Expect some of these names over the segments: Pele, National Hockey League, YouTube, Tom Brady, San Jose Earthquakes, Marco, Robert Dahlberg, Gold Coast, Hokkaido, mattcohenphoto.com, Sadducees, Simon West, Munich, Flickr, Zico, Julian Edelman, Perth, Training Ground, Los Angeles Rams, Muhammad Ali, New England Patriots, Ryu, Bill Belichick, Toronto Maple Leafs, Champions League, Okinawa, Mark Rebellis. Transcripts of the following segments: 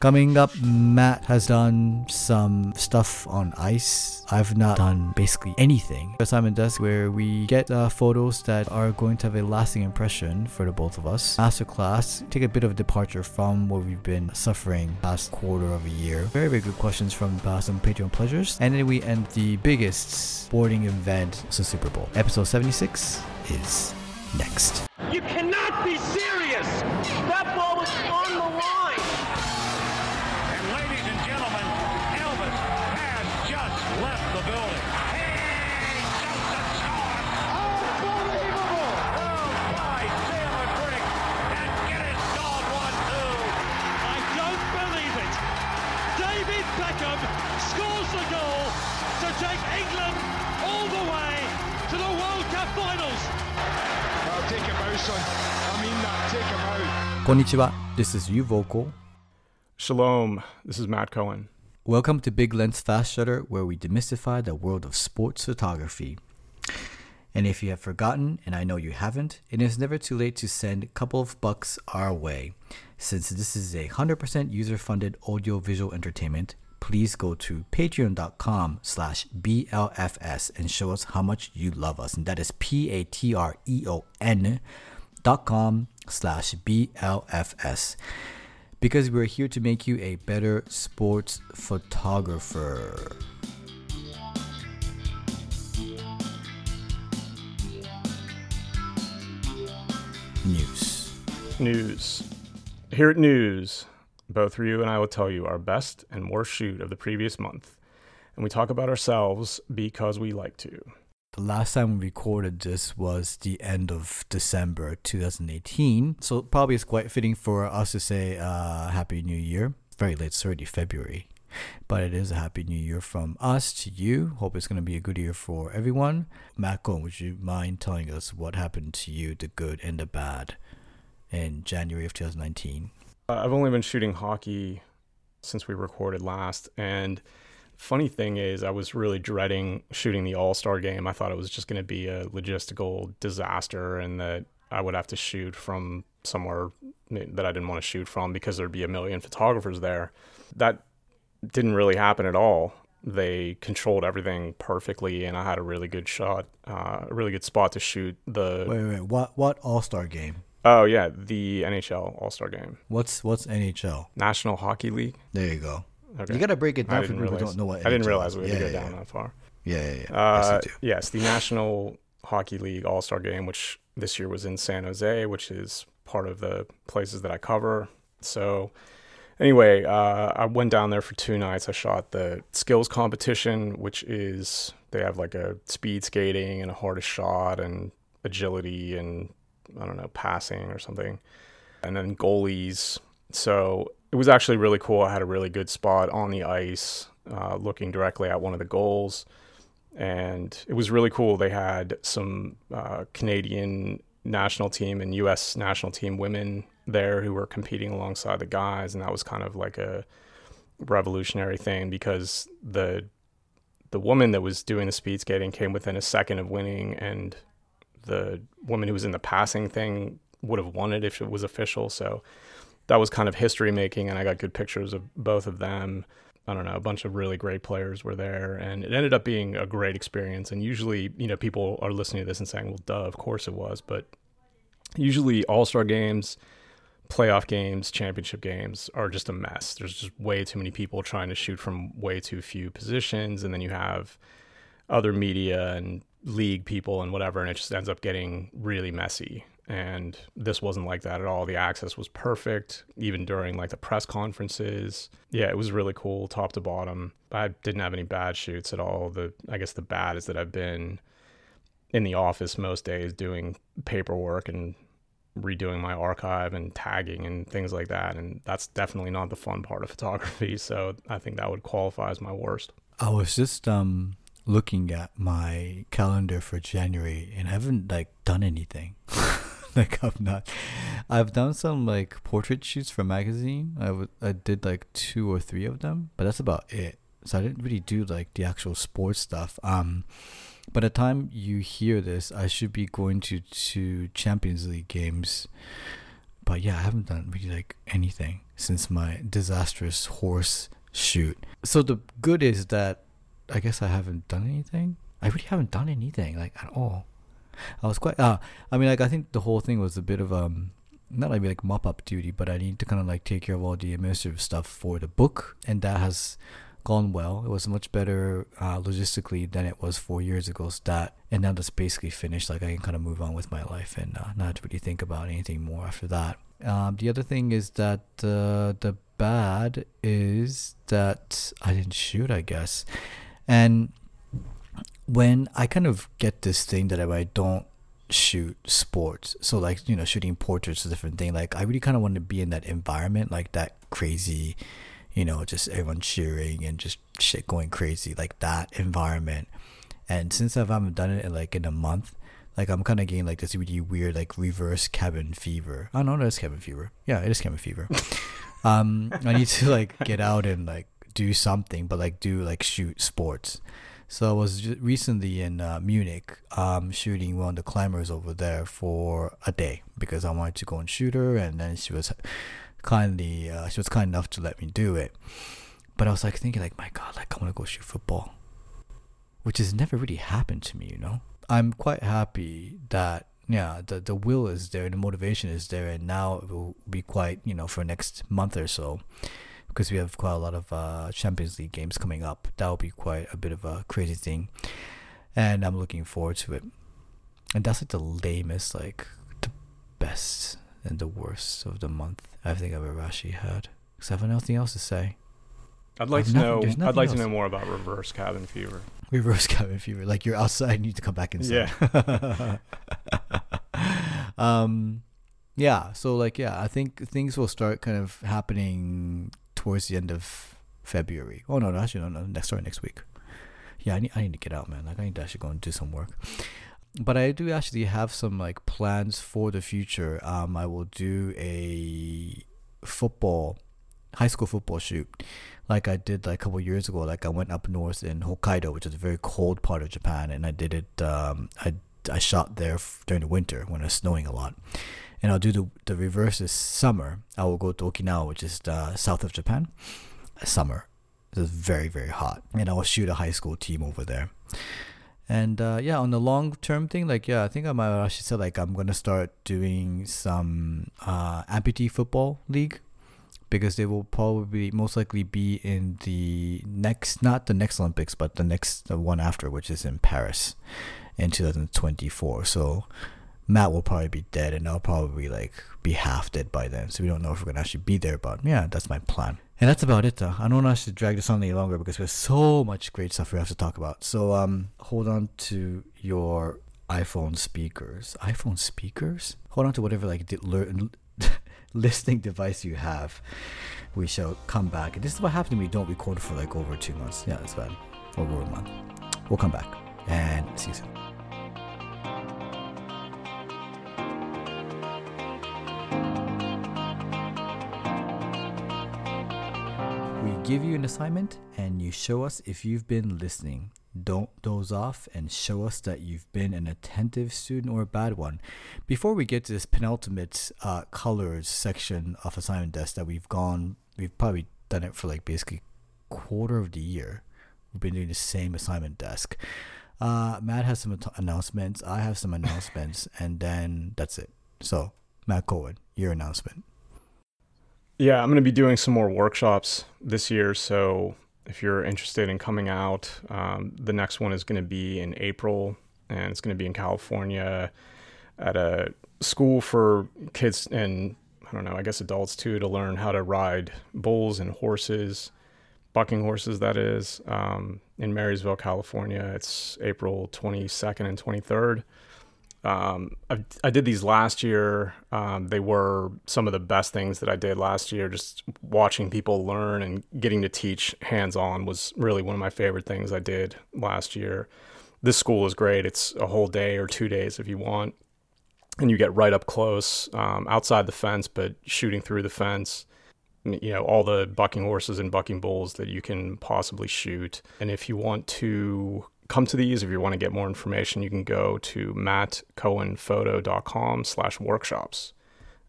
Coming up, Matt has done some stuff on ice. I've not done basically anything. Simon Desk, where we get photos that are going to have a lasting impression for the both of us. Masterclass, take a bit of a departure from what we've been suffering past quarter of a year. Very, very good questions from some Patreon pleasures. And then we end the biggest sporting event, so Super Bowl. Episode 76 is next. You cannot be serious! That ball was on the line! Konnichiwa, this is U-Vocal. Shalom, this is Matt Cohen. Welcome to Big Lens Fast Shutter, where we demystify the world of sports photography. And if you have forgotten, and I know you haven't, it is never too late to send a couple of bucks our way. Since this is a 100% user-funded audiovisual entertainment, please go to patreon.com/BLFS and show us how much you love us. And that is patreon.com/BLFS. Because we're here to make you a better sports photographer. News. Here at News, both Ryu and I will tell you our best and worst shoot of the previous month. And we talk about ourselves because we like to. The last time we recorded this was the end of December 2018, so probably it's quite fitting for us to say Happy New Year. It's very late, it's already February, but it is a Happy New Year from us to you. Hope it's going to be a good year for everyone. Matt Cohen, would you mind telling us what happened to you, the good and the bad, in January of 2019? I've only been shooting hockey since we recorded last, and funny thing is, I was really dreading shooting the All-Star Game. I thought it was just going to be a logistical disaster and that I would have to shoot from somewhere that I didn't want to shoot from because there'd be a million photographers there. That didn't really happen at all. They controlled everything perfectly, and I had a really good shot, a really good spot to shoot the... Wait. What All-Star Game? Oh, yeah, the NHL All-Star Game. What's NHL? National Hockey League. There you go. Okay. You got to break it down for people who don't know what it is. I didn't realize we had to go down that far. Yeah. Yes, the National Hockey League All-Star Game, which this year was in San Jose, which is part of the places that I cover. So anyway, I went down there for 2 nights. I shot the skills competition, which is they have like a speed skating and a hardest shot and agility and, I don't know, passing or something. And then goalies. So it was actually really cool. I had a really good spot on the ice, looking directly at one of the goals. And it was really cool. They had some Canadian national team and U.S. national team women there who were competing alongside the guys. And that was kind of like a revolutionary thing because the woman that was doing the speed skating came within a second of winning. And the woman who was in the passing thing would have won it if it was official. So that was kind of history making, and I got good pictures of both of them. I don't know, a bunch of really great players were there, and it ended up being a great experience. And usually, you know, people are listening to this and saying, well, duh, of course it was. But usually All-Star games, playoff games, championship games are just a mess. There's just way too many people trying to shoot from way too few positions. And then you have other media and league people and whatever, and it just ends up getting really messy. And this wasn't like that at all. The access was perfect, even during like the press conferences. Yeah, it was really cool, top to bottom. I didn't have any bad shoots at all. I guess the bad is that I've been in the office most days doing paperwork and redoing my archive and tagging and things like that. And that's definitely not the fun part of photography. So I think that would qualify as my worst. I was just looking at my calendar for January, and I haven't like done anything. Like I've done some like portrait shoots for magazine. I did like 2 or 3 of them, but that's about it. So I didn't really do like the actual sports stuff. By the time you hear this, I should be going to 2 Champions League games But yeah, I haven't done really like anything since my disastrous horse shoot. So the good is that I guess I haven't done anything. I really haven't done anything like at all. I was quite I think the whole thing was a bit of not like mop up duty, but I need to kind of like take care of all the immersive stuff for the book, and that has gone well. It was much better logistically than it was 4 years ago, so that, and now that's basically finished. Like I can kind of move on with my life and not really think about anything more after that. The other thing is that the bad is that I didn't shoot, I guess. And when I kind of get this thing that if I don't shoot sports, so like, you know, shooting portraits is a different thing. Like I really kind of want to be in that environment, like that crazy, you know, just everyone cheering and just shit going crazy, like that environment. And since I haven't done it in like in a month, like I'm kind of getting like this really weird like reverse cabin fever. Oh no, that's cabin fever. Yeah, it is cabin fever. I need to like get out and like do something, but like do like shoot sports. So I was recently in Munich shooting one of the climbers over there for a day because I wanted to go and shoot her, and then she was kind enough to let me do it. But I was like thinking like, my God, like I want to go shoot football, which has never really happened to me, you know. I'm quite happy that the will is there, the motivation is there, and now it will be quite, you know, for next month or so. Because we have quite a lot of Champions League games coming up. That will be quite a bit of a crazy thing. And I'm looking forward to it. And that's like the lamest, like the best and the worst of the month I think I've ever actually had. Because I have nothing else to say. I'd like to know more about reverse cabin fever. Reverse cabin fever. Like you're outside and you need to come back inside. Yeah. Yeah. So like, yeah, I think things will start kind of happening towards the end of February. Oh no, actually no, sorry, next week. Yeah, I need to get out, man. Like I need to actually go and do some work. But I do actually have some like plans for the future. I will do a high school football shoot, like I did like a couple years ago. Like I went up north in Hokkaido, which is a very cold part of Japan, and I did it. I shot there during the winter when it's snowing a lot. And I'll do the reverse this summer. I will go to Okinawa, which is the south of Japan. Summer. It's very, very hot. And I will shoot a high school team over there. And yeah, on the long-term thing, like, yeah, I think I might actually say, like, I'm going to start doing some amputee football league. Because they will probably most likely be in the next, not the next Olympics, but the one after, which is in Paris in 2024. So Matt will probably be dead, and I'll probably like be half dead by then, so we don't know if we're gonna actually be there, but yeah, that's my plan. And that's about it though. I don't want to actually drag this on any longer because there's so much great stuff we have to talk about. So hold on to your iPhone speakers, hold on to whatever like listening device you have. We shall come back. And this is what happened to me, don't record for like over 2 months. Yeah, that's bad. Over a month. We'll come back and see you soon. Give you an assignment and you show us if you've been listening. Don't doze off and show us that you've been an attentive student or a bad one. Before we get to this penultimate colors section of assignment desk that we've probably done it for like basically quarter of the year. We've been doing the same assignment desk. Matt has some announcements. I have some announcements, and then that's it. So Matt Cohen, your announcement. Yeah, I'm going to be doing some more workshops this year, so if you're interested in coming out, the next one is going to be in April, and it's going to be in California at a school for kids and, I don't know, I guess adults too, to learn how to ride bulls and horses, bucking horses that is, in Marysville, California. It's April 22nd and 23rd. I did these last year. They were some of the best things that I did last year. Just watching people learn and getting to teach hands-on was really one of my favorite things I did last year. This school is great. It's a whole day or 2 days if you want, and you get right up close, outside the fence, but shooting through the fence, you know, all the bucking horses and bucking bulls that you can possibly shoot. And if you want to come to these, if you want to get more information, you can go to mattcohenphoto.com/workshops.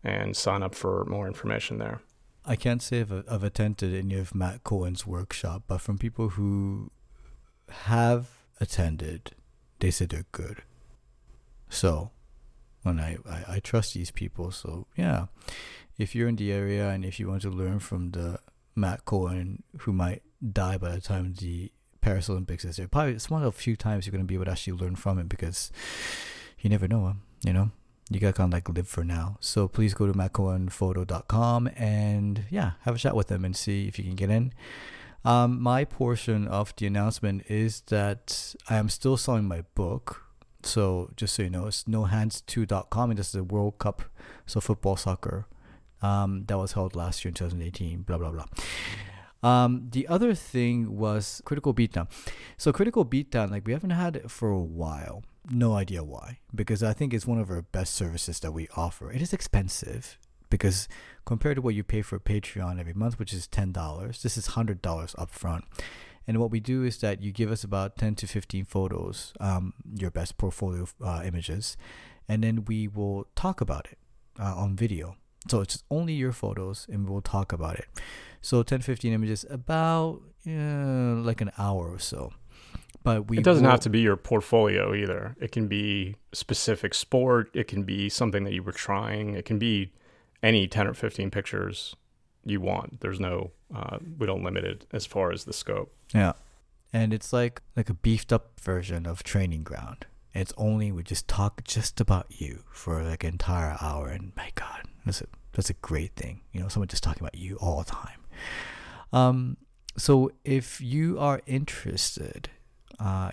and sign up for more information there. I can't say I've attended any of Matt Cohen's workshop, but from people who have attended, they said they're good. So, and I trust these people. So, yeah, if you're in the area and if you want to learn from the Matt Cohen, who might die by the time the Paris Olympics is there, probably it's one of the few times you're going to be able to actually learn from him, because you never know him, you know? You got to kind of like live for now. So please go to mattcohenphoto.com and yeah, have a chat with them and see if you can get in. My portion of the announcement is that I am still selling my book. So just so you know, it's nohands2.com, and this is the World Cup, so football, soccer, that was held last year in 2018, blah, blah, blah. The other thing was Critical Beatdown. So Critical Beatdown, like, we haven't had it for a while. No idea why, because I think it's one of our best services that we offer. It is expensive, because compared to what you pay for Patreon every month, which is $10, this is $100 upfront. And what we do is that you give us about 10 to 15 photos, your best portfolio images, and then we will talk about it on video. So it's only your photos, and we'll talk about it. So 10, 15 images, about like an hour or so. But it doesn't have to be your portfolio either. It can be specific sport. It can be something that you were trying. It can be any 10 or 15 pictures you want. There's no, we don't limit it as far as the scope. Yeah. And it's like a beefed up version of Training Ground. It's only, we just talk just about you for like an entire hour. And my God, that's a great thing. You know, someone just talking about you all the time. So if you are interested,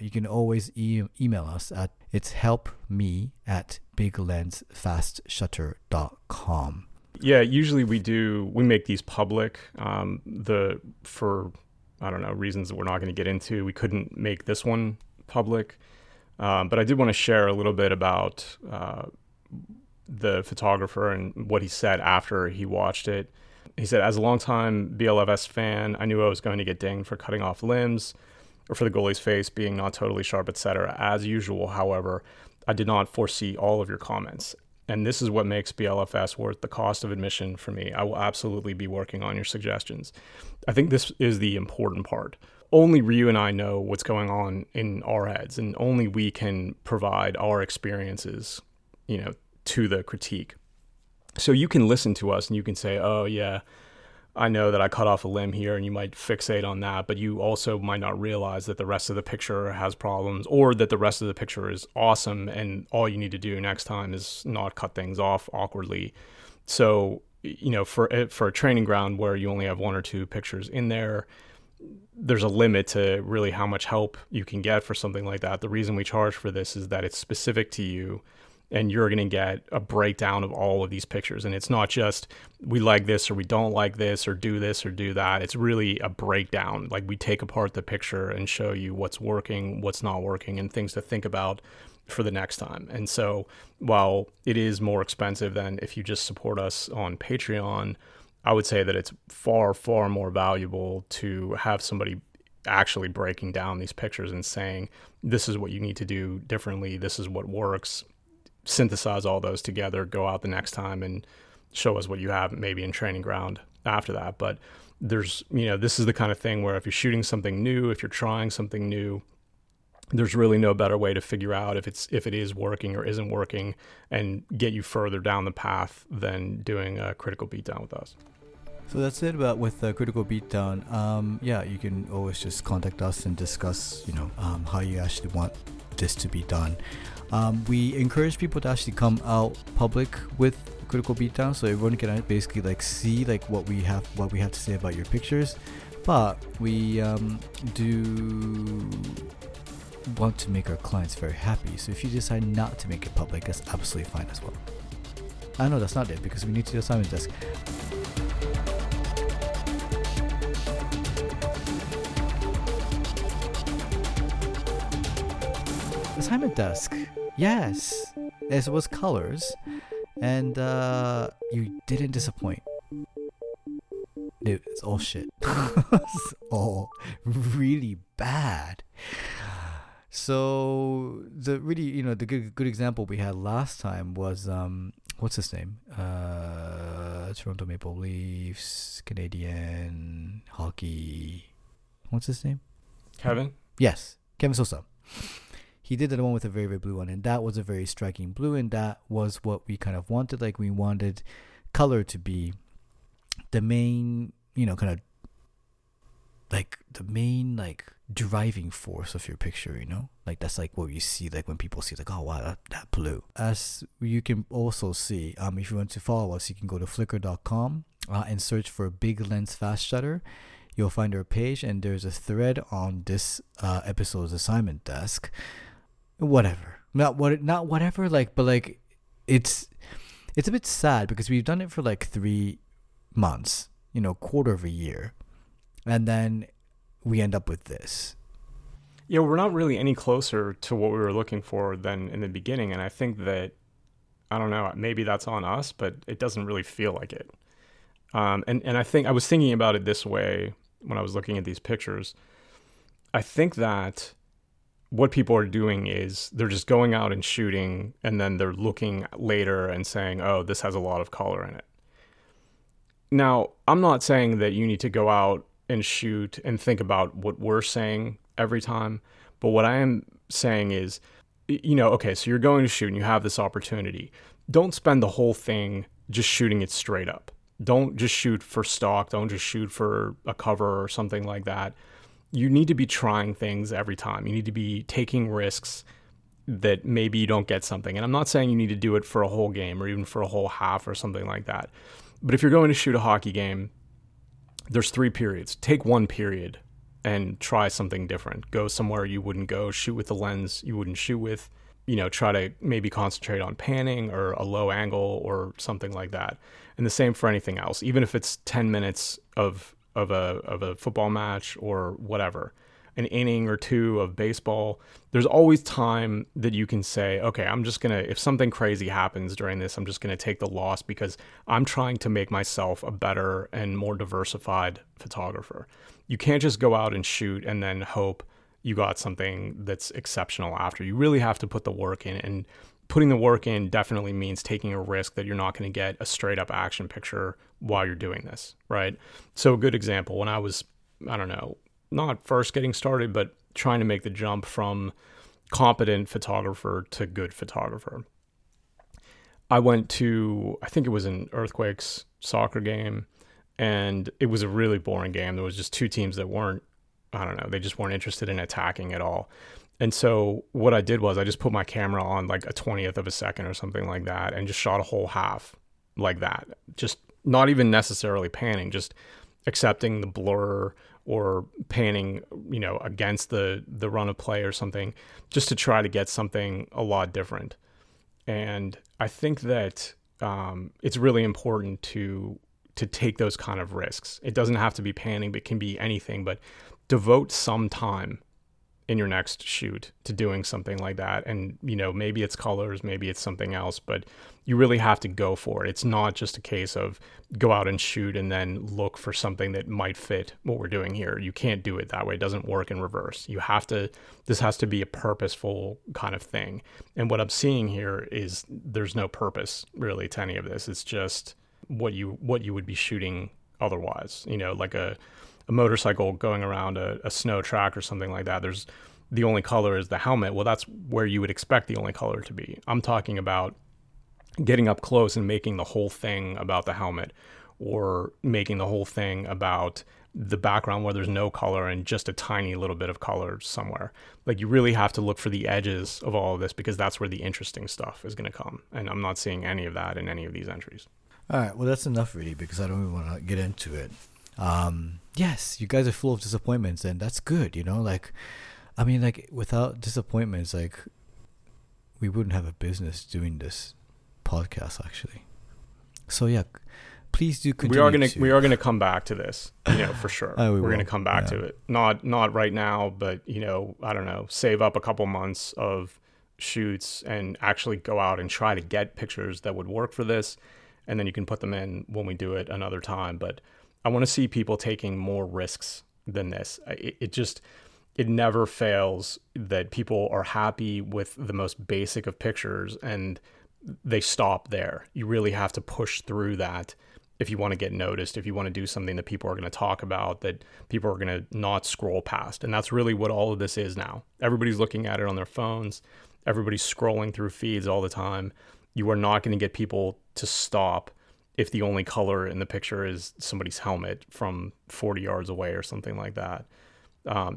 you can always email us at helpme@biglensfastshutter.com. Yeah, usually we make these public. For I don't know, reasons that we're not going to get into, we couldn't make this one public. But I did want to share a little bit about the photographer and what he said after he watched it. He said, "As a longtime BLFS fan, I knew I was going to get dinged for cutting off limbs or for the goalie's face being not totally sharp, etc. As usual, however, I did not foresee all of your comments. And this is what makes BLFS worth the cost of admission for me. I will absolutely be working on your suggestions. I think this is the important part. Only Ryu and I know what's going on in our heads, and only we can provide our experiences, you know, to the critique. So you can listen to us and you can say, oh yeah, I know that I cut off a limb here, and you might fixate on that, but you also might not realize that the rest of the picture has problems, or that the rest of the picture is awesome and all you need to do next time is not cut things off awkwardly. So, you know, for a Training Ground where you only have one or two pictures in there, there's a limit to really how much help you can get for something like that. The reason we charge for this is that it's specific to you, and you're going to get a breakdown of all of these pictures. And it's not just we like this or we don't like this or do that. It's really a breakdown. Like, we take apart the picture and show you what's working, what's not working, and things to think about for the next time. And so while it is more expensive than if you just support us on Patreon, I would say that it's far, far more valuable to have somebody actually breaking down these pictures and saying, this is what you need to do differently. This is what works. Synthesize all those together, go out the next time and show us what you have, maybe in Training Ground after that. But there's, you know, this is the kind of thing where if you're shooting something new, if you're trying something new, there's really no better way to figure out if it is working or isn't working and get you further down the path than doing a Critical Beatdown with us. So that's it about with Critical Beatdown. Yeah, you can always just contact us and discuss, you know, how you actually want this to be done. We encourage people to actually come out public with Critical Beatdown, so everyone can basically like see like what we have to say about your pictures. But we do want to make our clients very happy, so if you decide not to make it public, that's absolutely fine as well. I know that's not it, because we need to do Simon's desk. Assignment desk, yes, as it was colors, and you didn't disappoint, dude. It's all shit. It's all really bad. So the really, you know, the good example we had last time was what's his name? Toronto Maple Leafs, Canadian hockey. What's his name? Kevin? Yes, Kevin Sosa. He did the one with a very, very blue one, and that was a very striking blue, and that was what we kind of wanted. Like, we wanted color to be the main, you know, kind of like the main, like, driving force of your picture, you know? Like, that's like what you see, like, when people see, like, oh wow, that blue. As you can also see, if you want to follow us, you can go to flickr.com and search for Big Lens Fast Shutter. You'll find our page, and there's a thread on this episode's assignment desk. But it's a bit sad because we've done it for like 3 months, you know, quarter of a year. And then we end up with this. Yeah, we're not really any closer to what we were looking for than in the beginning. And I think that, I don't know, maybe that's on us, but it doesn't really feel like it. And I think I was thinking about it this way when I was looking at these pictures. I think that what people are doing is they're just going out and shooting, and then they're looking later and saying, oh, this has a lot of color in it. Now, I'm not saying that you need to go out and shoot and think about what we're saying every time. But what I am saying is, you know, okay, so you're going to shoot and you have this opportunity. Don't spend the whole thing just shooting it straight up. Don't just shoot for stock. Don't just shoot for a cover or something like that. You need to be trying things every time. You need to be taking risks that maybe you don't get something. And I'm not saying you need to do it for a whole game or even for a whole half or something like that. But if you're going to shoot a hockey game, there's 3 periods. Take one period and try something different. Go somewhere you wouldn't go. Shoot with the lens you wouldn't shoot with. You know, try to maybe concentrate on panning or a low angle or something like that. And the same for anything else. Even if it's 10 minutes of a football match or whatever, an inning or two of baseball, there's always time that you can say, okay, I'm just going to, if something crazy happens during this, I'm just going to take the loss because I'm trying to make myself a better and more diversified photographer. You can't just go out and shoot and then hope you got something that's exceptional after. You really have to put the work in, and putting the work in definitely means taking a risk that you're not going to get a straight up action picture while you're doing this, right? So a good example, when I was, I don't know, not first getting started, but trying to make the jump from competent photographer to good photographer. I went to, I think it was an Earthquakes soccer game, and it was a really boring game. There was just 2 teams that weren't, I don't know, they just weren't interested in attacking at all. And so what I did was I just put my camera on like a 20th of a second or something like that and just shot a whole half like that. Just not even necessarily panning, just accepting the blur or panning, you know, against the run of play or something, just to try to get something a lot different. And I think that it's really important to take those kind of risks. It doesn't have to be panning, but it can be anything. But devote some time in your next shoot to doing something like that. And, you know, maybe it's colors, maybe it's something else, but you really have to go for it. It's not just a case of go out and shoot and then look for something that might fit what we're doing here. You can't do it that way. It doesn't work in reverse. You have to, this has to be a purposeful kind of thing. And what I'm seeing here is there's no purpose really to any of this. It's just what you would be shooting otherwise, you know, like a motorcycle going around a snow track or something like that. There's the only color is the helmet. Well, that's where you would expect the only color to be. I'm talking about getting up close and making the whole thing about the helmet, or making the whole thing about the background where there's no color and just a tiny little bit of color somewhere. Like, you really have to look for the edges of all of this, because that's where the interesting stuff is going to come. And I'm not seeing any of that in any of these entries. All right. Well, that's enough, really, because I don't even want to get into it. Yes, you guys are full of disappointments, and that's good, you know, like, I mean, like, without disappointments, like, we wouldn't have a business doing this podcast, actually. So yeah, please do continue. We are gonna come back to this, you know, for sure. We're gonna come back to it. Not right now, but, you know, I don't know, save up a couple months of shoots and actually go out and try to get pictures that would work for this, and then you can put them in when we do it another time. But I want to see people taking more risks than this. It never fails that people are happy with the most basic of pictures, and they stop there. You really have to push through that if you want to get noticed, if you want to do something that people are going to talk about, that people are going to not scroll past. And that's really what all of this is now. Everybody's looking at it on their phones. Everybody's scrolling through feeds all the time. You are not going to get people to stop if the only color in the picture is somebody's helmet from 40 yards away or something like that.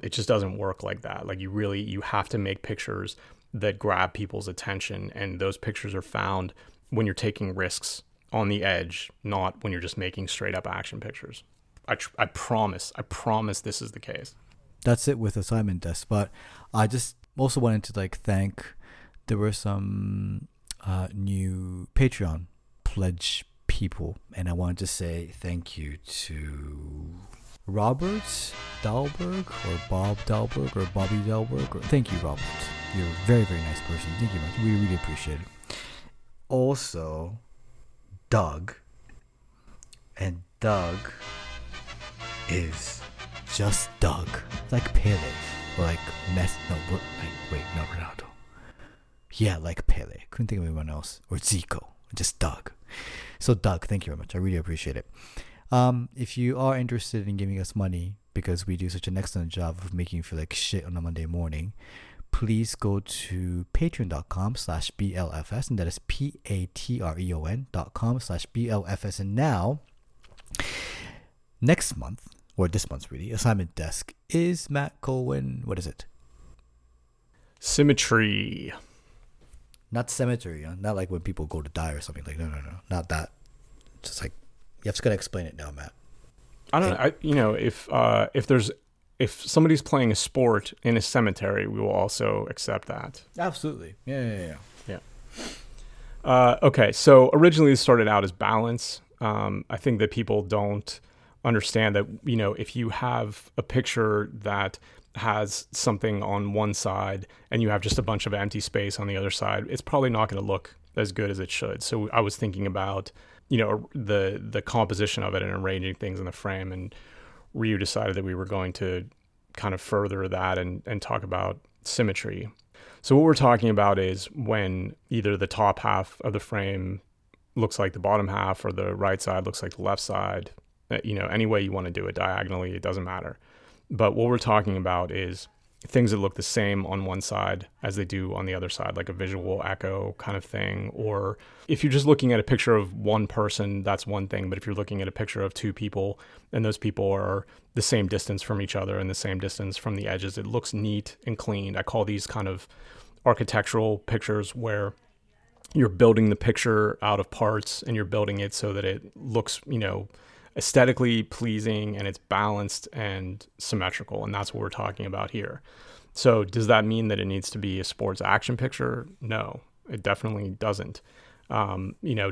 It just doesn't work like that. Like, you have to make pictures that grab people's attention. And those pictures are found when you're taking risks on the edge, not when you're just making straight up action pictures. I promise this is the case. That's it with assignment desk. But I just also wanted to thank, there were some new Patreon pledge people. And I wanted to say thank you to Robert Dahlberg or Bob Dahlberg or Bobby Dahlberg. Thank you, Robert. You're a very, very nice person. Thank you much. We really appreciate it. Also, Doug. And Doug is just Doug. Like Pele. Ronaldo. Yeah, like Pele. Couldn't think of anyone else. Or Zico. Just Doug. So, Doug, thank you very much. I really appreciate it. If you are interested in giving us money, because we do such an excellent job of making you feel like shit on a Monday morning, please go to patreon.com/BLFS, and that is patreon.com/BLFS. And now, next month, or this month's really, assignment desk is Matt Cohen. What is it? Symmetry. Not cemetery, huh? Not like when people go to die or something. Like, no, not that. Just like, you have to explain it now, Matt. I don't know. If somebody's playing a sport in a cemetery, we will also accept that. Absolutely. Yeah. Okay, so originally this started out as balance. I think that people don't understand that, if you have a picture that has something on one side and you have just a bunch of empty space on the other side, it's probably not going to look as good as it should. So I was thinking about, the composition of it and arranging things in the frame, and Ryu decided that we were going to kind of further that and talk about symmetry. So what we're talking about is when either the top half of the frame looks like the bottom half or the right side looks like the left side, any way you want to do it, diagonally, it doesn't matter. But what we're talking about is things that look the same on one side as they do on the other side, like a visual echo kind of thing. Or if you're just looking at a picture of one person, that's one thing. But if you're looking at a picture of two people and those people are the same distance from each other and the same distance from the edges, it looks neat and clean. I call these kind of architectural pictures, where you're building the picture out of parts and you're building it so that it looks, aesthetically pleasing, and it's balanced and symmetrical. And that's what we're talking about here. So does that mean that it needs to be a sports action picture? No, it definitely doesn't.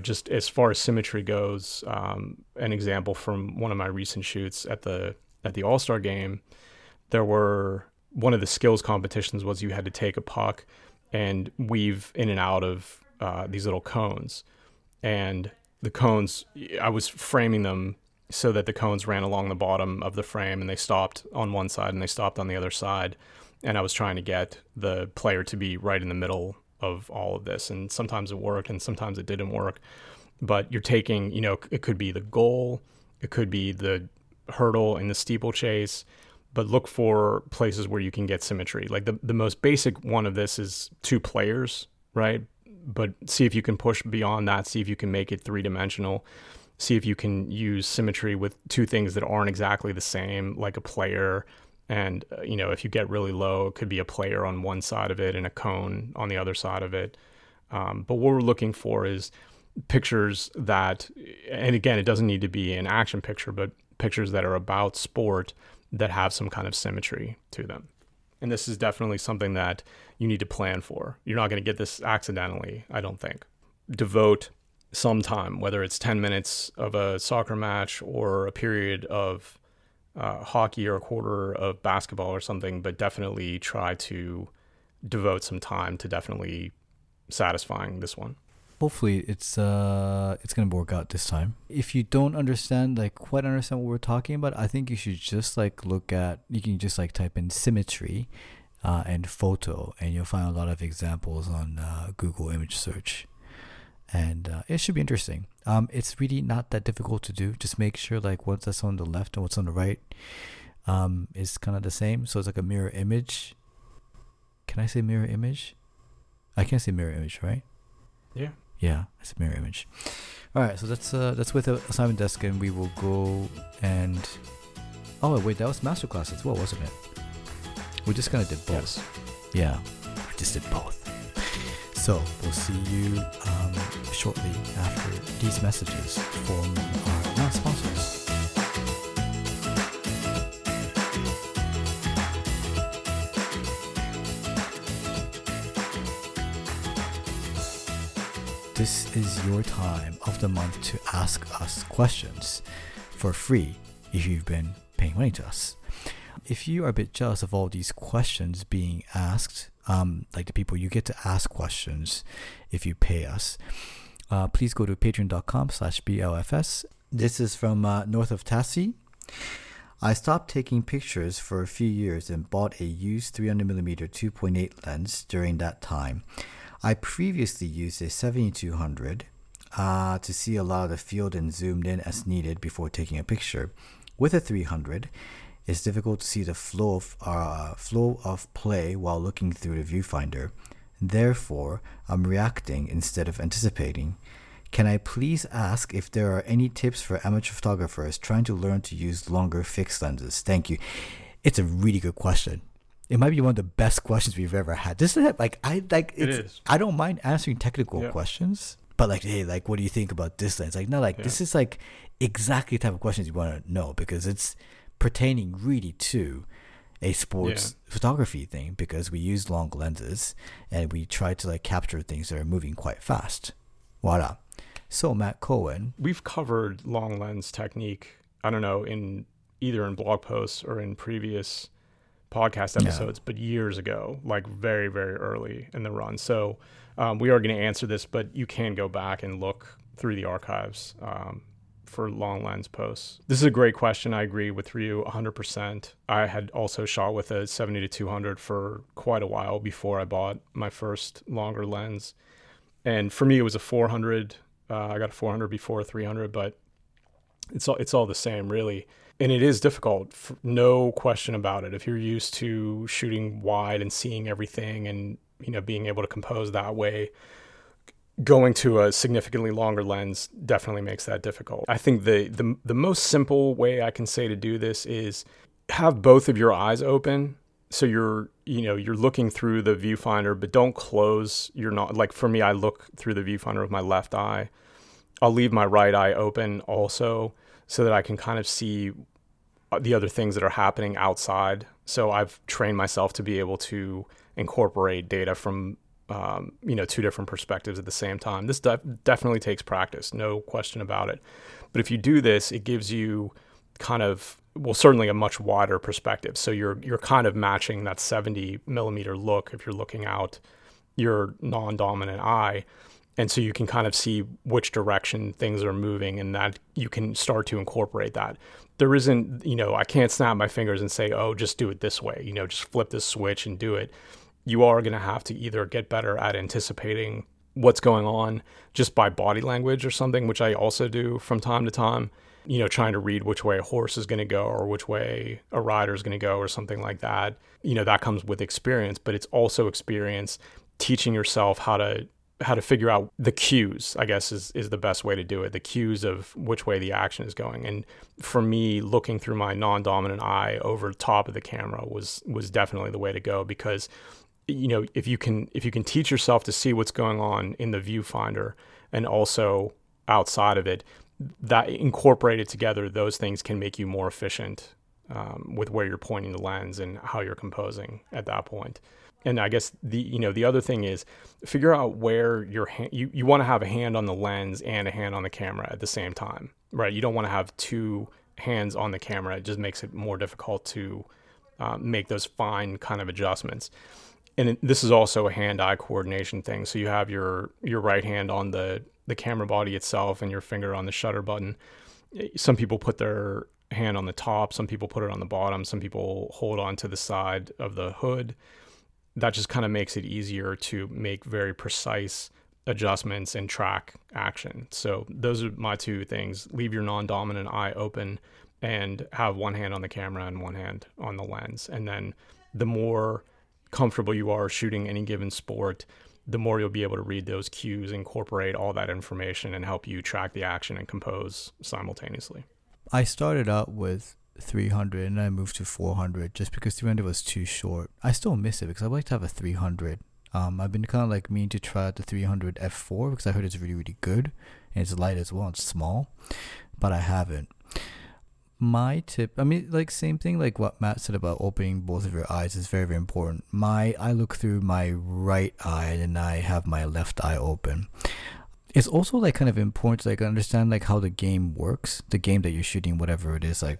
Just as far as symmetry goes, an example from one of my recent shoots at the All-Star Game, one of the skills competitions was you had to take a puck and weave in and out of these little cones. And the cones, I was framing them so that the cones ran along the bottom of the frame, and they stopped on one side and they stopped on the other side. And I was trying to get the player to be right in the middle of all of this. And sometimes it worked and sometimes it didn't work. But you're taking, it could be the goal, it could be the hurdle and the steeplechase, but look for places where you can get symmetry. Like the most basic one of this is two players, right? But see if you can push beyond that, see if you can make it three-dimensional, see if you can use symmetry with two things that aren't exactly the same, like a player. And, if you get really low, it could be a player on one side of it and a cone on the other side of it. But what we're looking for is pictures that, and again, it doesn't need to be an action picture, but pictures that are about sport that have some kind of symmetry to them. And this is definitely something that you need to plan for. You're not going to get this accidentally, I don't think. Devote some time, whether it's 10 minutes of a soccer match or a period of hockey or a quarter of basketball or something, but definitely try to devote some time to definitely satisfying this one. Hopefully it's going to work out this time. If you don't understand, quite understand what we're talking about, I think you should just you can just type in symmetry and photo, and you'll find a lot of examples on Google image search. And it should be interesting. It's really not that difficult to do. Just make sure like what's that's on the left and what's on the right is kind of the same. So it's like a mirror image. Can I say mirror image? I can't say mirror image, right? Yeah. Yeah, it's a mirror image. All right, so that's with Simon Desk, and we will go and... Oh, wait, that was Masterclass as well, wasn't it? We just kind of did both. Yes. Yeah, we just did both. So we'll see you shortly after these messages from our non-sponsors. This is your time of the month to ask us questions for free if you've been paying money to us. If you are a bit jealous of all these questions being asked, like the people you get to ask questions if you pay us, please go to patreon.com/BLFS. This is from North of Tassie. I stopped taking pictures for a few years and bought a used 300mm 2.8 lens during that time. I previously used a 7200 to see a lot of the field and zoomed in as needed before taking a picture. With a 300, it's difficult to see the flow of play while looking through the viewfinder. Therefore, I'm reacting instead of anticipating. Can I please ask if there are any tips for amateur photographers trying to learn to use longer fixed lenses? Thank you. It's a really good question. It might be one of the best questions we've ever had. This is like it is. I don't mind answering technical questions, but like, hey, like, what do you think about this lens? Like, this is like exactly the type of questions you want to know, because it's pertaining really to a sports photography thing, because we use long lenses and we try to like capture things that are moving quite fast. Voila. So Matt Cohen, we've covered long lens technique. I don't know, in blog posts or in previous podcast episodes, but years ago, like very, very early in the run. So we are going to answer this, but you can go back and look through the archives for long lens posts. This is a great question. I agree with you 100%. I had also shot with a 70-200 for quite a while before I bought my first longer lens. And for me, it was a 400. I got a 400 before a 300, but it's all the same, really. And it is difficult, no question about it. If you're used to shooting wide and seeing everything and, you know, being able to compose that way, going to a significantly longer lens definitely makes that difficult. I think the most simple way I can say to do this is have both of your eyes open. So you're looking through the viewfinder, but don't close. You're not, like for me, I look through the viewfinder with my left eye. I'll leave my right eye open also, so that I can kind of see the other things that are happening outside. So I've trained myself to be able to incorporate data from, two different perspectives at the same time. This definitely takes practice, no question about it. But if you do this, it gives you kind of, well, certainly a much wider perspective. So you're kind of matching that 70 millimeter look if you're looking out your non-dominant eye. And so you can kind of see which direction things are moving, and that you can start to incorporate that. There isn't, I can't snap my fingers and say, oh, just do it this way, just flip this switch and do it. You are going to have to either get better at anticipating what's going on just by body language or something, which I also do from time to time, trying to read which way a horse is going to go or which way a rider is going to go or something like that. That comes with experience, but it's also experience teaching yourself how to figure out the cues, I guess is the best way to do it. The cues of which way the action is going. And for me, looking through my non-dominant eye over top of the camera was definitely the way to go, because, if you can teach yourself to see what's going on in the viewfinder and also outside of it, that incorporated together, those things can make you more efficient with where you're pointing the lens and how you're composing at that point. And I guess the other thing is figure out where your hand, you want to have a hand on the lens and a hand on the camera at the same time, right? You don't want to have two hands on the camera. It just makes it more difficult to make those fine kind of adjustments. And this is also a hand-eye coordination thing. So you have your right hand on the camera body itself and your finger on the shutter button. Some people put their hand on the top. Some people put it on the bottom. Some people hold on to the side of the hood. That just kind of makes it easier to make very precise adjustments and track action. So those are my two things. Leave your non-dominant eye open and have one hand on the camera and one hand on the lens. And then the more comfortable you are shooting any given sport, the more you'll be able to read those cues, incorporate all that information, and help you track the action and compose simultaneously. I started out with 300 and I moved to 400 just because 300 was too short. I still miss it because I'd like to have a 300. I've been kind of like meaning to try out the 300 f4 because I heard it's really, really good, and it's light as well. It's small, but I haven't. My tip, I mean, like same thing, like what Matt said about opening both of your eyes is very, very important. I look through my right eye and I have my left eye open. It's also like kind of important to like understand like how the game works, the game that you're shooting, whatever it is. Like,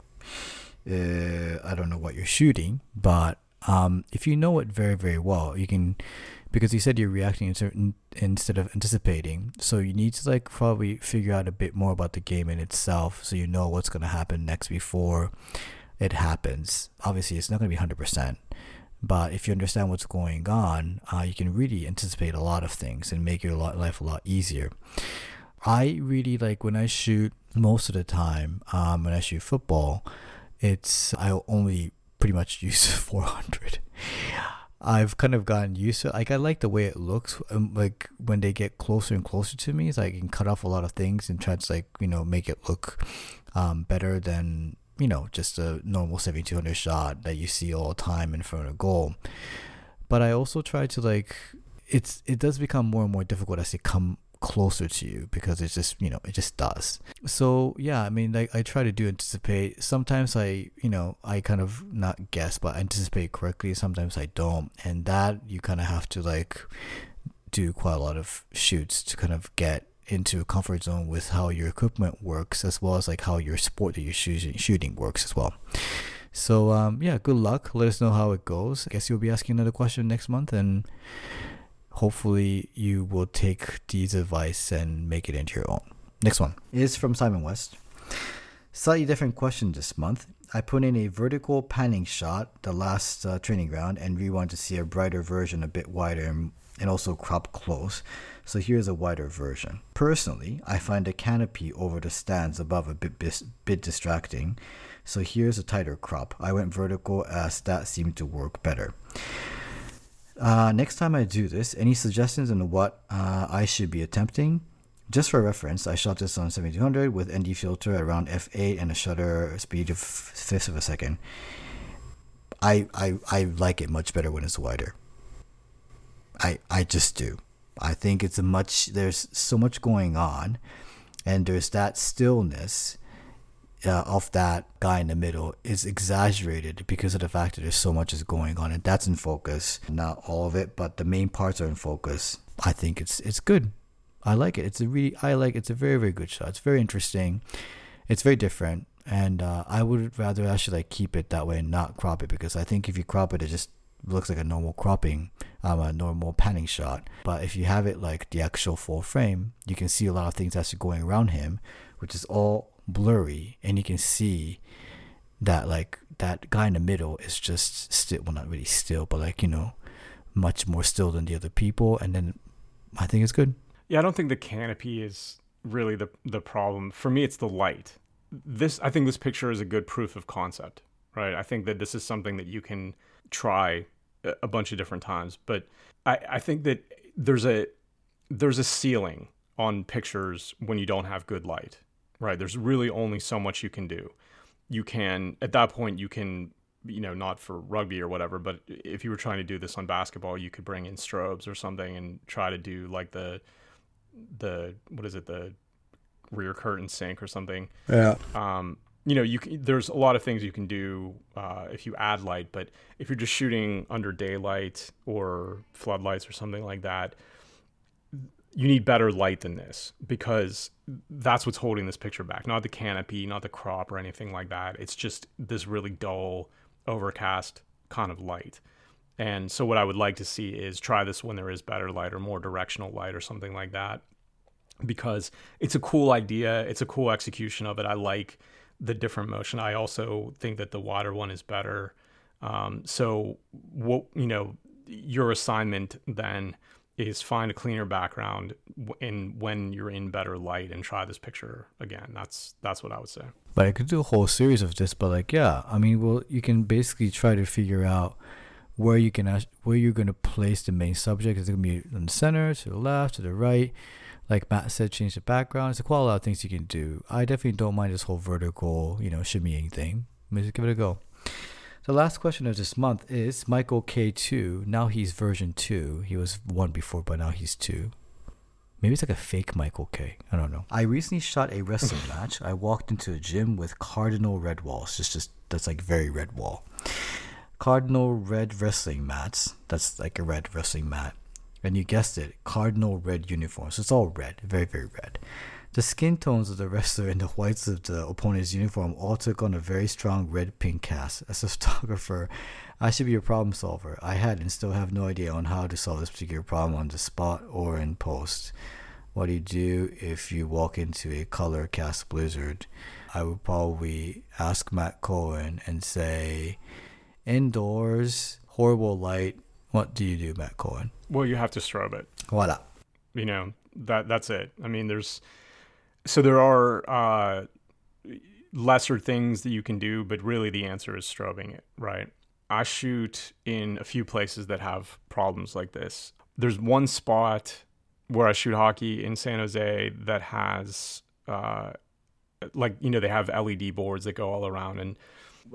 I don't know what you're shooting, but if you know it very, very well, you can, because you said you're reacting instead of anticipating. So you need to like probably figure out a bit more about the game in itself, so you know what's going to happen next before it happens. Obviously, it's not going to be 100%, but if you understand what's going on, you can really anticipate a lot of things and make your life a lot easier. I really like when I shoot most of the time, when I shoot football, I only pretty much use 400. I've kind of gotten used to it. Like, I like the way it looks. Like, when they get closer and closer to me, so I can cut off a lot of things and try to, like, you know, make it look better than, you know, just a normal 7,200 shot that you see all the time in front of a goal. But I also try to, like, it does become more and more difficult as they come closer to you, because it's just, you know, it just does. So yeah, I mean, like, I try to do anticipate. Sometimes I, you know, I kind of not guess, but anticipate correctly. Sometimes I don't, and that you kind of have to like do quite a lot of shoots to kind of get into a comfort zone with how your equipment works, as well as like how your sport that you're shooting works as well. So yeah, good luck. Let us know how it goes. I guess you'll be asking another question next month, and hopefully you will take these advice and make it into your own. Next one is from Simon West. Slightly different question this month. I put in a vertical panning shot the last training ground and rewound to see a brighter version, a bit wider, and also crop close. So here's a wider version. Personally, I find the canopy over the stands above a bit distracting. So here's a tighter crop. I went vertical as that seemed to work better. Next time I do this, any suggestions on what I should be attempting? Just for reference, I shot this on 7200 with ND filter around f8 and a shutter speed of fifths of a second. I like it much better when it's wider. I just do. I think it's there's so much going on, and there's that stillness of that guy in the middle is exaggerated because of the fact that there's so much is going on, and that's in focus. Not all of it, but the main parts are in focus. I think it's good. I like it. It's a very, very good shot. It's very interesting. It's very different, and I would rather actually like keep it that way and not crop it, because I think if you crop it, it just looks like a normal cropping, a normal panning shot. But if you have it like the actual full frame, you can see a lot of things actually going around him, which is all blurry, and you can see that like that guy in the middle is just still, well, not really still, but like, you know, much more still than the other people. And then I think it's good. Yeah, I don't think the canopy is really the problem for me. It's the light. I think this picture is a good proof of concept, right? I think that this is something that you can try a bunch of different times, but I think that there's a ceiling on pictures when you don't have good light. Right. There's really only so much you can do. You can, at that point, you can, you know, not for rugby or whatever, but if you were trying to do this on basketball, you could bring in strobes or something and try to do like the rear curtain sink or something. Yeah. You know, there's a lot of things you can do if you add light, but if you're just shooting under daylight or floodlights or something like that, you need better light than this, because that's what's holding this picture back. Not the canopy, not the crop or anything like that. It's just this really dull, overcast kind of light. And so what I would like to see is try this when there is better light or more directional light or something like that, because it's a cool idea. It's a cool execution of it. I like the different motion. I also think that the wider one is better. So what, you know, your assignment then is find a cleaner background in when you're in better light and try this picture again. That's what I would say. Like, I could do a whole series of this, but like, yeah, I mean, well, you can basically try to figure out where you can where you're going to place the main subject. Is it going to be in the center, to the left, to the right? Like Matt said, change the background. It's a quite a lot of things you can do. I definitely don't mind this whole vertical, you know, shimmying thing. Let's just give it a go. The last question of this month is Michael K2. Now he's version 2. He was 1 before, but now he's 2. Maybe it's like a fake Michael K. I don't know. I recently shot a wrestling match. I walked into a gym with cardinal red walls. Just that's like very red wall. Cardinal red wrestling mats. That's like a red wrestling mat. And you guessed it, cardinal red uniforms. So it's all red, very, very red. The skin tones of the wrestler and the whites of the opponent's uniform all took on a very strong red-pink cast. As a photographer, I should be a problem solver. I had and still have no idea on how to solve this particular problem on the spot or in post. What do you do if you walk into a color cast blizzard? I would probably ask Matt Cohen and say, indoors, horrible light. What do you do, Matt Cohen? Well, you have to strobe it. Voila. You know, that's it. I mean, So there are lesser things that you can do, but really the answer is strobing it, right? I shoot in a few places that have problems like this. There's one spot where I shoot hockey in San Jose that has, they have LED boards that go all around. And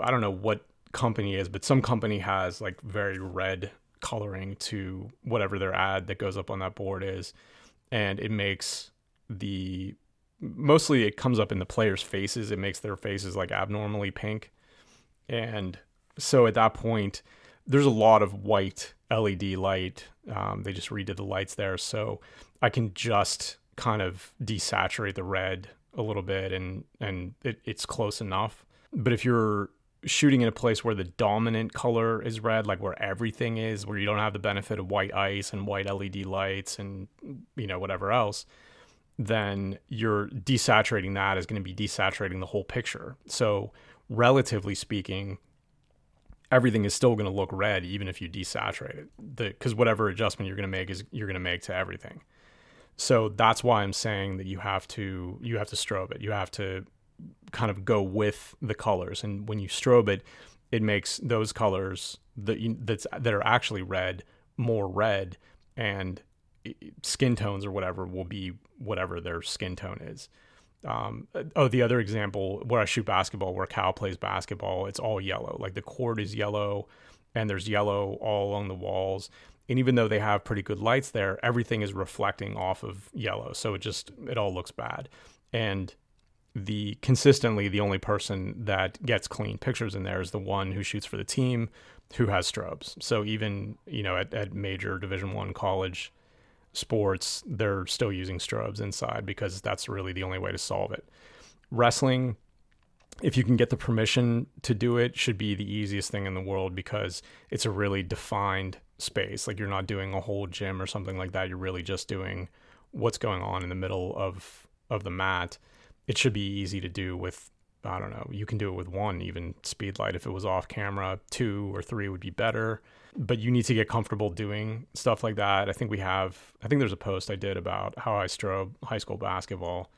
I don't know what company it is, but some company has like very red coloring to whatever their ad that goes up on that board is. And it makes mostly it comes up in the players' faces. It makes their faces like abnormally pink. And so at that point, there's a lot of white LED light. They just redid the lights there. So I can just kind of desaturate the red a little bit and it's close enough. But if you're shooting in a place where the dominant color is red, like where everything is, where you don't have the benefit of white ice and white LED lights and, you know, whatever else, then you're desaturating that is going to be desaturating the whole picture. So relatively speaking, everything is still going to look red, even if you desaturate it, because whatever adjustment you're going to make is you're going to make to everything. So that's why I'm saying that you have to strobe it. You have to kind of go with the colors. And when you strobe it, it makes those colors that are actually red, more red, and skin tones or whatever will be whatever their skin tone is. The other example where I shoot basketball, where Cal plays basketball, it's all yellow. Like the court is yellow and there's yellow all along the walls. And even though they have pretty good lights there, everything is reflecting off of yellow. So it all looks bad. And consistently the only person that gets clean pictures in there is the one who shoots for the team who has strobes. So even, you know, at major Division I college sports, they're still using strobes inside because that's really the only way to solve it. Wrestling, if you can get the permission to do it, should be the easiest thing in the world because it's a really defined space. Like, you're not doing a whole gym or something like that. You're really just doing what's going on in the middle of the mat. It should be easy to do with, I don't know, you can do it with one, even speed light. If it was off camera, 2 or 3 would be better. But you need to get comfortable doing stuff like that. I think there's a post I did about how I strobe high school basketball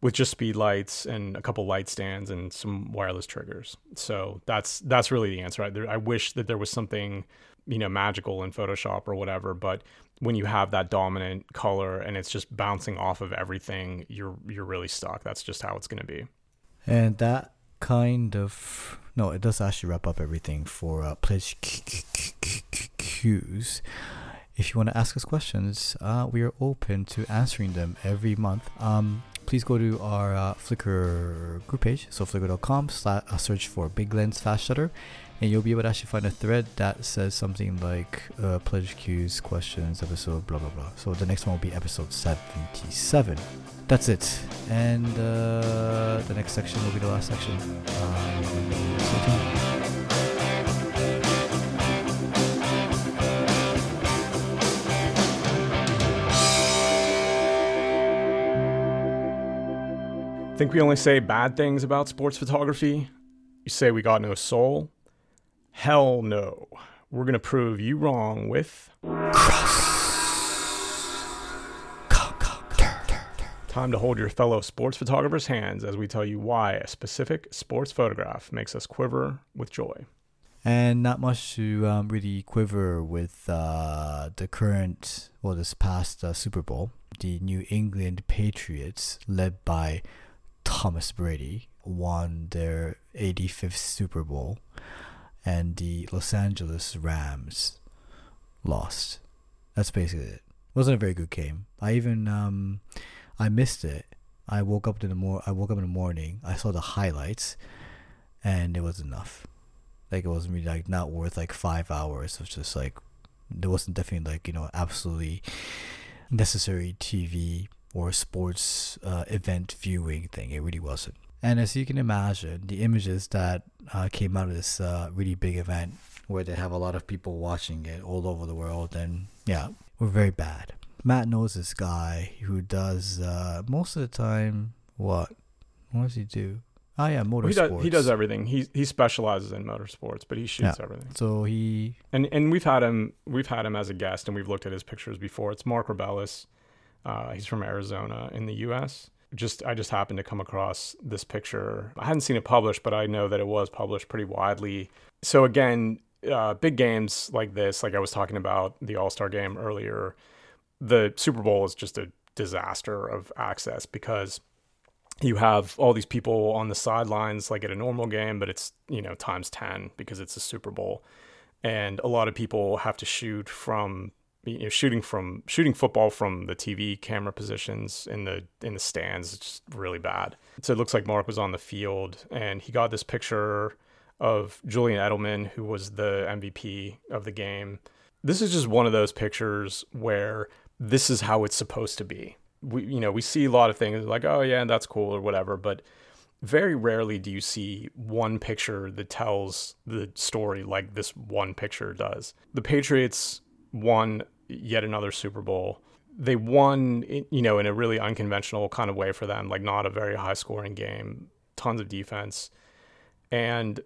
with just speed lights and a couple light stands and some wireless triggers. So that's really the answer. I wish that there was something, you know, magical in Photoshop or whatever, but when you have that dominant color and it's just bouncing off of everything, you're really stuck. That's just how it's going to be. And that kind of... No, it does actually wrap up everything for pledge cues. If you want to ask us questions, we are open to answering them every month. Please go to our Flickr group page, so flickr.com, search for Big Lens Fast Shutter, and you'll be able to actually find a thread that says something like pledge cues, questions, episode, blah, blah, blah. So the next one will be episode 77. That's it. And the next section will be the last section. I think we only say bad things about sports photography. You say we got no soul? Hell no. We're going to prove you wrong with... Cross. Time to hold your fellow sports photographer's hands as we tell you why a specific sports photograph makes us quiver with joy. And not much to really quiver with this past Super Bowl. The New England Patriots, led by Thomas Brady, won their 85th Super Bowl, and the Los Angeles Rams lost. That's basically it. Wasn't a very good game. I missed it. I woke up in the morning. I saw the highlights, and it was enough. It wasn't really not worth 5 hours of just there wasn't definitely absolutely necessary TV or sports event viewing thing. It really wasn't. And as you can imagine, the images that came out of this really big event, where they have a lot of people watching it all over the world, and yeah, were very bad. Matt knows this guy who does most of the time. What does he do? Oh yeah, motorsports. He does everything. He specializes in motorsports, but he shoots everything. So he and we've had him as a guest, and we've looked at his pictures before. It's Mark Rebellis. He's from Arizona in the U.S. I just happened to come across this picture. I hadn't seen it published, but I know that it was published pretty widely. So again, big games like this, like I was talking about the All-Star Game earlier. The Super Bowl is just a disaster of access because you have all these people on the sidelines like at a normal game, but it's, times 10 because it's a Super Bowl. And a lot of people have to shoot from, shooting football from the TV camera positions in the stands. It's just really bad. So it looks like Mark was on the field, and he got this picture of Julian Edelman, who was the MVP of the game. This is just one of those pictures where this is how it's supposed to be. We see a lot of things like, oh yeah, that's cool or whatever, but very rarely do you see one picture that tells the story like this one picture does. The Patriots won yet another Super Bowl. They won, in a really unconventional kind of way for them, like not a very high scoring game, tons of defense. And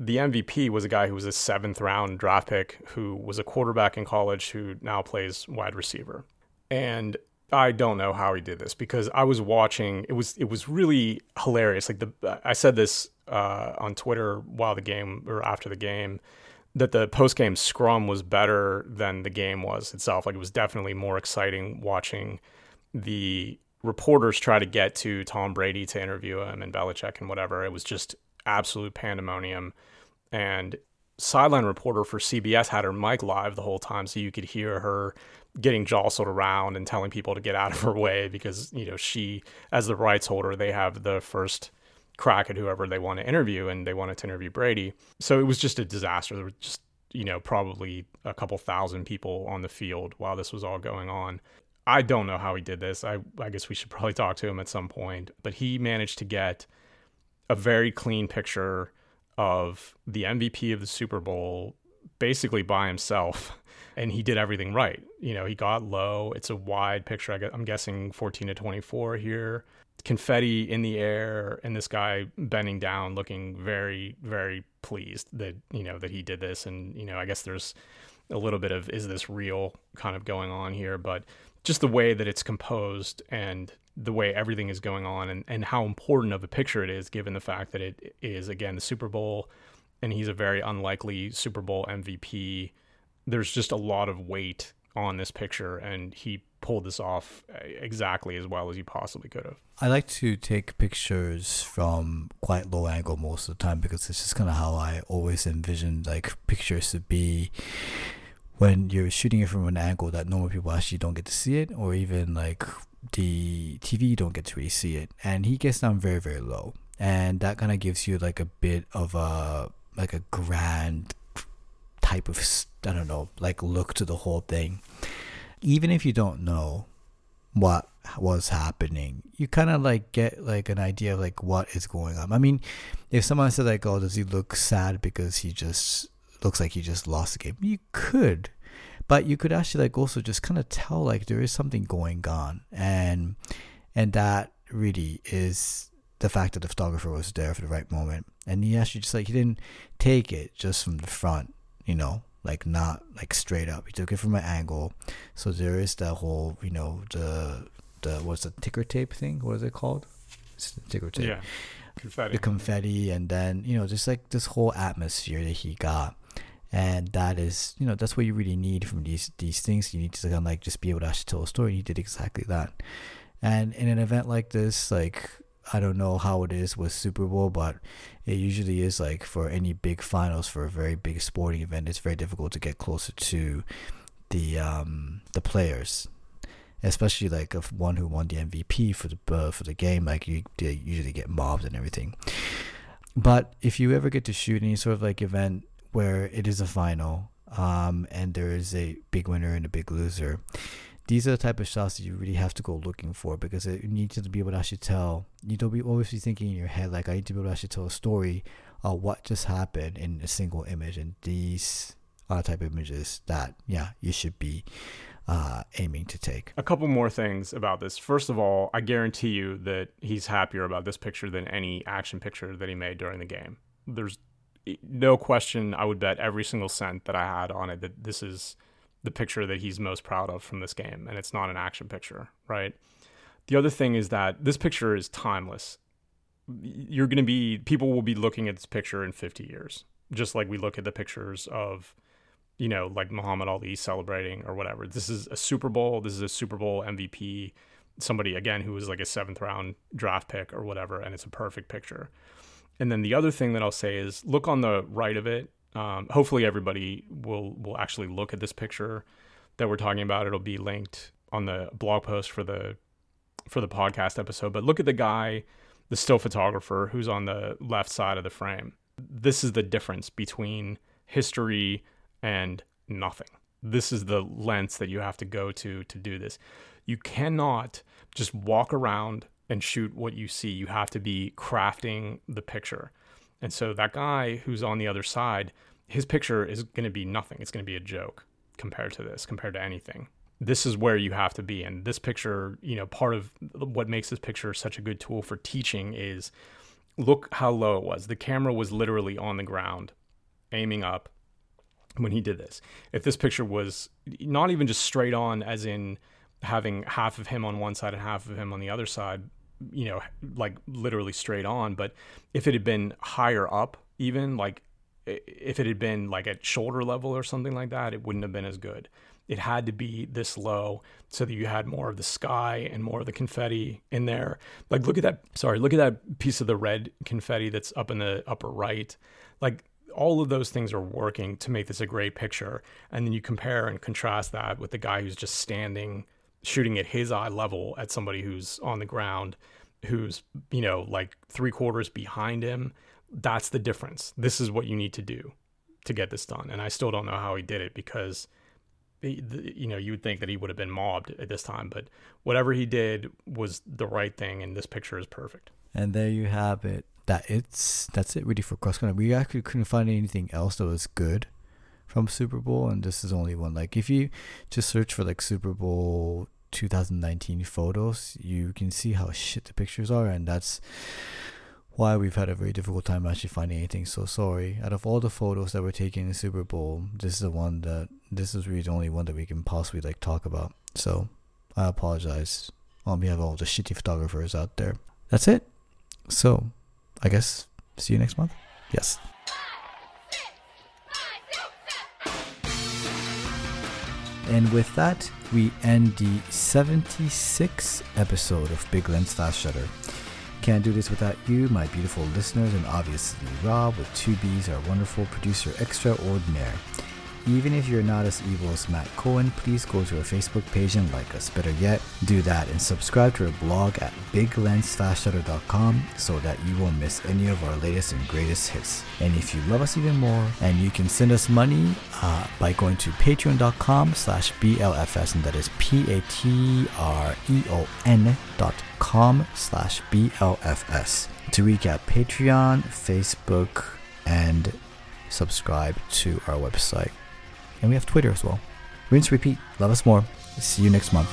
the MVP was a guy who was a 7th round draft pick, who was a quarterback in college, who now plays wide receiver. And I don't know how he did this, because I was watching. It was really hilarious. I said this on Twitter while the game or after the game, that the post game scrum was better than the game was itself. It was definitely more exciting watching the reporters try to get to Tom Brady to interview him and Belichick and whatever. It was just absolute pandemonium, and sideline reporter for CBS had her mic live the whole time, so you could hear her getting jostled around and telling people to get out of her way, because she, as the rights holder, they have the first crack at whoever they want to interview, and they wanted to interview Brady. So it was just a disaster. There were just probably a couple thousand people on the field while this was all going on. I don't know how he did this. I guess we should probably talk to him at some point, but he managed to get a very clean picture of the MVP of the Super Bowl basically by himself, and he did everything right. He got low. It's a wide picture. I'm guessing 14 to 24 here. Confetti in the air, and this guy bending down looking very, very pleased that, that he did this. And, I guess there's a little bit of, is this real kind of going on here, but just the way that it's composed and the way everything is going on, and how important of a picture it is, given the fact that it is, again, the Super Bowl, and he's a very unlikely Super Bowl MVP. There's just a lot of weight on this picture, and he pulled this off exactly as well as he possibly could have. I like to take pictures from quite low angle most of the time, because it's just kind of how I always envisioned pictures to be. When you're shooting it from an angle that normal people actually don't get to see it, or even the TV don't get to really see it, and he gets down very, very low, and that kind of gives you a bit of a grand type of look to the whole thing. Even if you don't know what was happening, you kind of get an idea of what is going on. I mean, if someone said oh, does he look sad because he just looks like he just lost the game? You could, but you could actually also just kind of tell there is something going on, and that really is the fact that the photographer was there for the right moment, and he actually just he didn't take it just from the front, not straight up. He took it from an angle, so there is that whole the what's the ticker tape thing? What is it called? It's the ticker tape. Yeah. Confetti. The confetti, and then, you know, just like this whole atmosphere that he got. And that is, you know, that's what you really need from these things. You need to kind of like just be able to actually tell a story. He did exactly that. And in an event like this, like, I don't know how it is with Super Bowl, but it usually is like for any big finals for a very big sporting event, it's very difficult to get closer to the players, especially like of one who won the MVP for the game. Like they usually get mobbed and everything. But if you ever get to shoot any sort of like event where it is a final, and there is a big winner and a big loser, these are the type of shots that you really have to go looking for, because you need to be able to actually tell. You don't be obviously thinking in your head, like, I need to be able to actually tell a story of what just happened in a single image. And these are the type of images that, yeah, you should be aiming to take. A couple more things about this. First of all, I guarantee you that he's happier about this picture than any action picture that he made during the game. There's no question. I would bet every single cent that I had on it that this is the picture that he's most proud of from this game, and it's not an action picture, right? The other thing is that this picture is timeless. You're going to be, people will be looking at this picture in 50 years, just like we look at the pictures of, you know, like Muhammad Ali celebrating or whatever. This is a Super Bowl. This is a Super Bowl MVP, somebody again who was like a 7th round draft pick or whatever, and it's a perfect picture. And then the other thing that I'll say is look on the right of it. Hopefully everybody will actually look at this picture that we're talking about. It'll be linked on the blog post for the podcast episode. But look at the guy, the still photographer, who's on the left side of the frame. This is the difference between history and nothing. This is the lens that you have to go to do this. You cannot just walk around and shoot what you see. You have to be crafting the picture. And so that guy who's on the other side, his picture is going to be nothing. It's going to be a joke compared to this, compared to anything. This is where you have to be. And this picture, you know, part of what makes this picture such a good tool for teaching is look how low it was. The camera was literally on the ground, aiming up when he did this. If this picture was not even just straight on, as in having half of him on one side and half of him on the other side, you know, like literally straight on, but if it had been higher up, even like if it had been like at shoulder level or something like that, it wouldn't have been as good. It had to be this low so that you had more of the sky and more of the confetti in there. Like look at that piece of the red confetti that's up in the upper right. Like all of those things are working to make this a great picture. And then you compare and contrast that with the guy who's just standing shooting at his eye level at somebody who's on the ground, who's, you know, like 3/4 behind him. That's the difference. This is what you need to do to get this done. And I still don't know how he did it, because, you know, you would think that he would have been mobbed at this time, but whatever he did was the right thing. And this picture is perfect. And there you have it. That's it really for cross country. We actually couldn't find anything else that was good from Super Bowl, and this is only one. Like if you just search for like Super Bowl 2019 photos, you can see how shit the pictures are, and that's why we've had a very difficult time actually finding anything. So sorry, out of all the photos that were taken in the Super Bowl, this is really the only one that we can possibly like talk about. So I apologize on behalf of all the shitty photographers out there. That's it. So I guess see you next month. Yes. And with that, we end the 76th episode of Big Lens Fast Shutter. Can't do this without you, my beautiful listeners, and obviously Rob with 2 B's, our wonderful producer extraordinaire. Even if you're not as evil as Matt Cohen, please go to our Facebook page and like us. Better yet, do that and subscribe to our blog at biglensfastshutter.com so that you won't miss any of our latest and greatest hits. And if you love us even more, and you can send us money by going to patreon.com/BLFS, and that is patreon.com/BLFS. To recap, Patreon, Facebook, and subscribe to our website. And we have Twitter as well. Rinse, repeat. Love us more. See you next month.